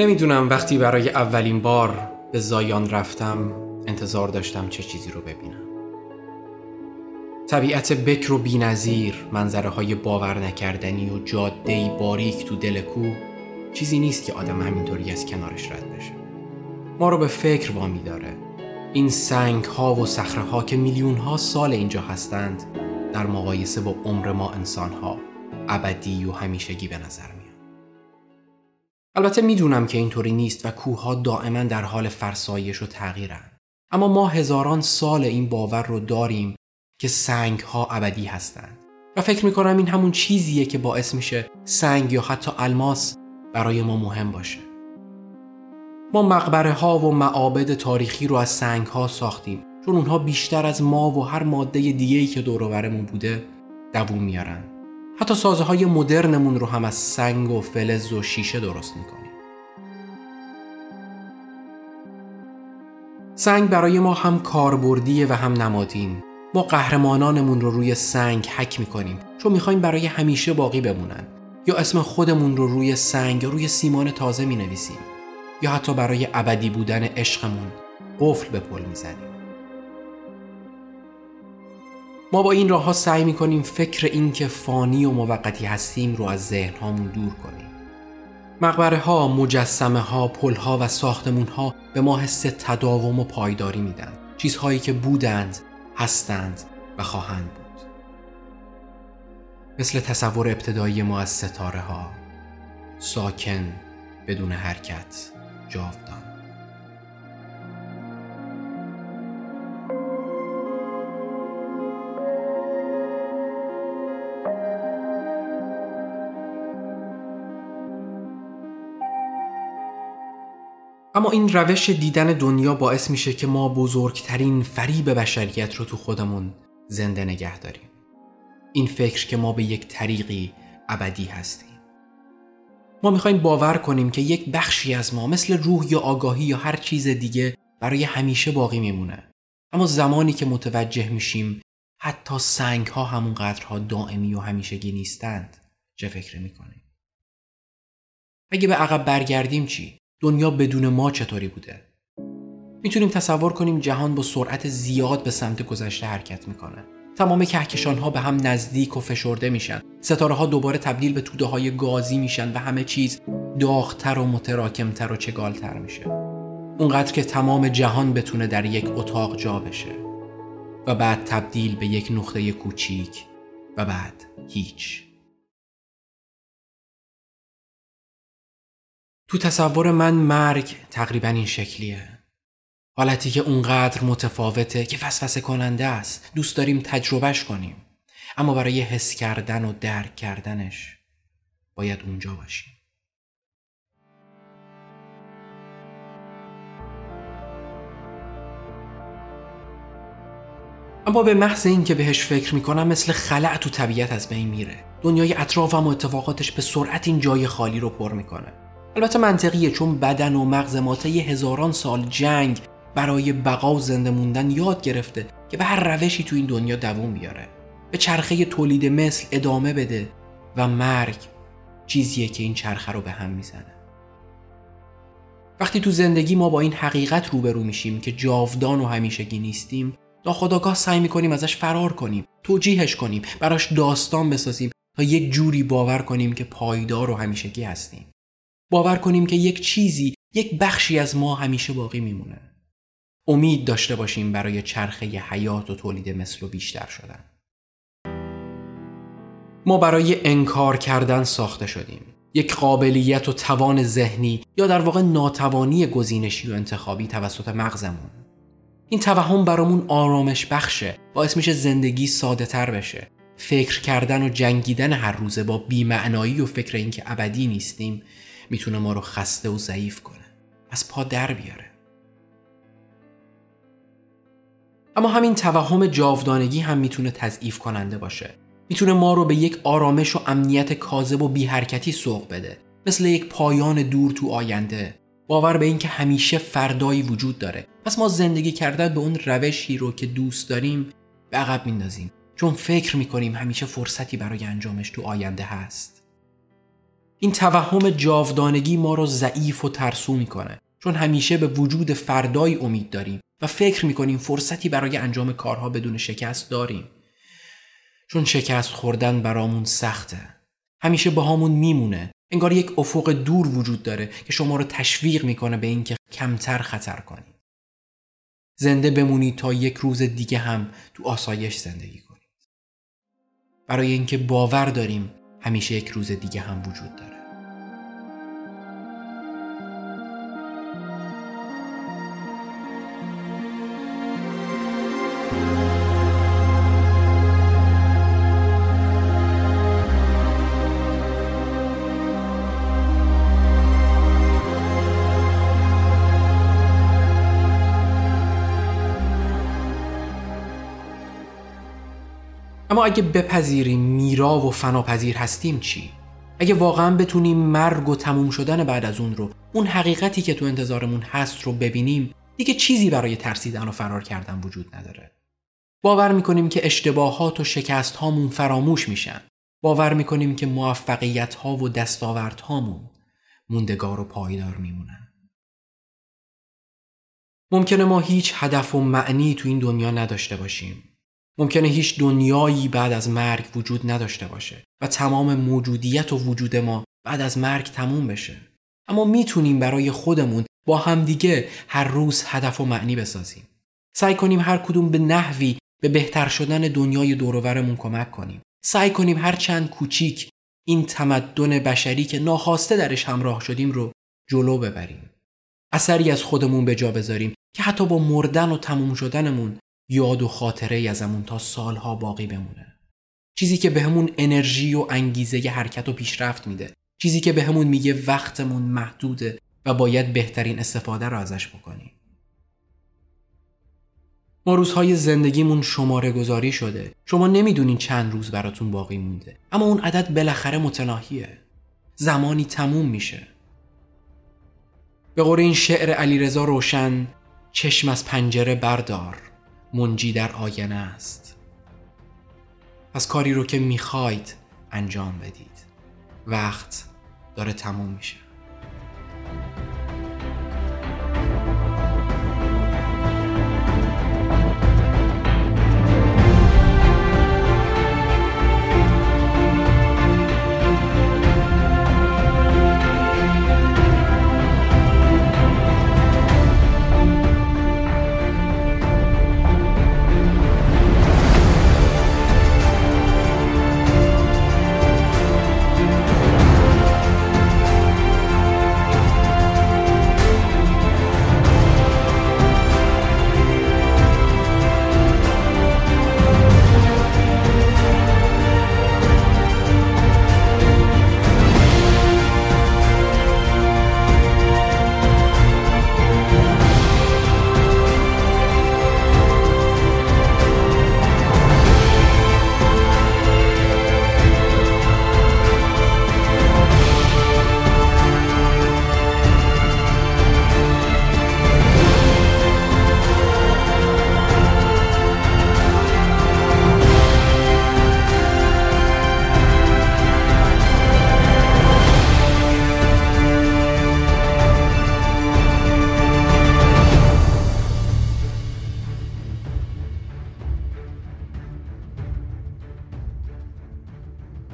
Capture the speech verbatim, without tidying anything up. نمیدونم وقتی برای اولین بار به زایان رفتم انتظار داشتم چه چیزی رو ببینم. طبیعت بکر و بی‌نظیر، منظره‌های باور نکردنی و جاده‌ای باریک تو دل کوه چیزی نیست که آدم همینطوری از کنارش رد بشه. ما رو به فکر وامی داره. این سنگ‌ها و صخره‌ها که میلیون‌ها سال اینجا هستند در مقایسه با عمر ما انسان‌ها ابدی و همیشگی به نظر میاد. البته میدونم که اینطوری نیست و کوه‌ها دائما در حال فرسایش و تغییرن. اما ما هزاران سال این باور رو داریم که سنگ‌ها ابدی هستند و فکر می‌کنم این همون چیزیه که باعث میشه سنگ یا حتی الماس برای ما مهم باشه. ما مقبره‌ها و معابد تاریخی رو از سنگ‌ها ساختیم چون اونها بیشتر از ما و هر ماده دیگه‌ای که دور و برمون بوده دووم میارن. حتی سازه‌های مدرنمون رو هم از سنگ و فلز و شیشه درست می‌کنیم. سنگ برای ما هم کاربردیه و هم نمادین. ما قهرمانانمون رو روی سنگ حک می‌کنیم چون می‌خوایم برای همیشه باقی بمونن، یا اسم خودمون رو روی سنگ یا روی سیمان تازه می‌نویسیم، یا حتی برای ابدی بودن عشقمون قفل به پل می‌زنیم. ما با این راه‌ها سعی می‌کنیم فکر این که فانی و موقتی هستیم رو از ذهن‌هامون دور کنیم. مقبره‌ها، مجسمه‌ها، پل‌ها و ساختمون‌ها به ما حس تداوم و پایداری میدن. چیزهایی که بودند، هستند و خواهند بود. مثل تصور ابتدایی ما از ستاره ها، ساکن، بدون حرکت، جاودان. اما این روش دیدن دنیا باعث میشه که ما بزرگترین فریب بشریت رو تو خودمون زنده نگه داریم. این فکر که ما به یک طریقی ابدی هستیم. ما میخوایم باور کنیم که یک بخشی از ما مثل روح یا آگاهی یا هر چیز دیگه برای همیشه باقی میمونه. اما زمانی که متوجه میشیم حتی سنگ ها همونقدرها دائمی و همیشگی نیستند، چه فکر میکنیم؟ اگه به عقب برگردیم چی؟ دنیا بدون ما چطوری بوده؟ میتونیم تصور کنیم جهان با سرعت زیاد به سمت گذشته حرکت میکنه. تمام کهکشان‌ها به هم نزدیک و فشرده میشن. ستاره‌ها دوباره تبدیل به توده‌های گازی میشن و همه چیز داغ‌تر و متراکم‌تر و چگال‌تر میشه. اونقدر که تمام جهان بتونه در یک اتاق جا بشه و بعد تبدیل به یک نقطه کوچیک و بعد هیچ. تو تصور من مرگ تقریبا این شکلیه. حالتی که اونقدر متفاوته که وسوسه کننده است. دوست داریم تجربهش کنیم. اما برای حس کردن و درک کردنش باید اونجا باشیم. اما به محض این که بهش فکر میکنم مثل خلأ تو طبیعت از بین میره. دنیای اطرافم و اتفاقاتش به سرعت این جای خالی رو پر میکنه. البته منطقیه چون بدن و مغز ما طی هزاران سال جنگ برای بقا و زنده موندن یاد گرفته که به هر روشی تو این دنیا دوام بیاره، به چرخه تولید مثل ادامه بده و مرگ چیزیه که این چرخه رو به هم میزنه. وقتی تو زندگی ما با این حقیقت روبرو میشیم که جاودان و همیشگی نیستیم، ناخودآگاه سعی میکنیم ازش فرار کنیم، توجیهش کنیم، براش داستان بسازیم تا یک جوری باور کنیم که پایدار و همیشگی هستیم. باور کنیم که یک چیزی، یک بخشی از ما همیشه باقی میمونه. امید داشته باشیم برای چرخه ی حیات و تولید مثل و بیشتر شدن. ما برای انکار کردن ساخته شدیم. یک قابلیت و توان ذهنی یا در واقع ناتوانی گزینشی و انتخابی توسط مغزمون. این توهم برامون آرامش بخشه. باعث میشه زندگی ساده تر بشه. فکر کردن و جنگیدن هر روز با بی‌معنایی و فکر اینکه ابدی نیستیم میتونه ما رو خسته و ضعیف کنه، از پا در بیاره. اما همین توهم جاودانگی هم میتونه تضعیف کننده باشه. میتونه ما رو به یک آرامش و امنیت کاذب و بی‌حرکتی سوق بده، مثل یک پایان دور تو آینده، باور به این که همیشه فردایی وجود داره. پس ما زندگی کردن به اون روشی رو که دوست داریم به عقب میندازیم چون فکر میکنیم همیشه فرصتی برای انجامش تو آینده هست. این توهم جاودانگی ما را ضعیف و ترسو میکنه، چون همیشه به وجود فردایی امید داریم و فکر میکنیم فرصتی برای انجام کارها بدون شکست داریم. چون شکست خوردن برامون سخته، همیشه با همون میمونه. انگار یک افق دور وجود داره که شما رو تشویق میکنه به اینکه کمتر خطر کنید. زنده بمونید تا یک روز دیگه هم تو آسایش زندگی کنید. برای اینکه باور داریم همیشه یک روز دیگه هم وجود داره. اما اگه بپذیریم میرا و فناپذیر هستیم چی؟ اگه واقعا بتونیم مرگ و تموم شدن بعد از اون رو، اون حقیقتی که تو انتظارمون هست رو ببینیم، دیگه چیزی برای ترسیدن و فرار کردن وجود نداره. باور میکنیم که اشتباهات و شکست هامون فراموش میشن. باور میکنیم که موفقیت ها و دستاورد هامون موندگار و پایدار میمونن. ممکنه ما هیچ هدف و معنی تو این دنیا نداشته باشیم. ممکنه هیچ دنیایی بعد از مرگ وجود نداشته باشه و تمام موجودیت و وجود ما بعد از مرگ تموم بشه. اما میتونیم برای خودمون با همدیگه هر روز هدف و معنی بسازیم. سعی کنیم هر کدوم به نحوی به بهتر شدن دنیای دوروبرمون کمک کنیم. سعی کنیم هر چند کوچیک این تمدن بشری که ناخواسته درش همراه شدیم رو جلو ببریم. اثری از خودمون به جا بذاریم که حتی با مردن و تموم شدنمون یاد و خاطره ای ازمون تا سالها باقی بمونه. چیزی که بهمون انرژی و انگیزه ی حرکت و پیشرفت میده. چیزی که بهمون میگه وقتمون محدوده و باید بهترین استفاده رو ازش بکنیم. ما روزهای زندگیمون شماره گذاری شده. شما نمیدونین چند روز براتون باقی مونده، اما اون عدد بالاخره متناهیه. زمانی تموم میشه. به قول این شعر علیرضا روشن، چشم از پنجره بردار، منجی در آینه است. پس کاری رو که میخواید انجام بدید. وقت داره تموم میشه.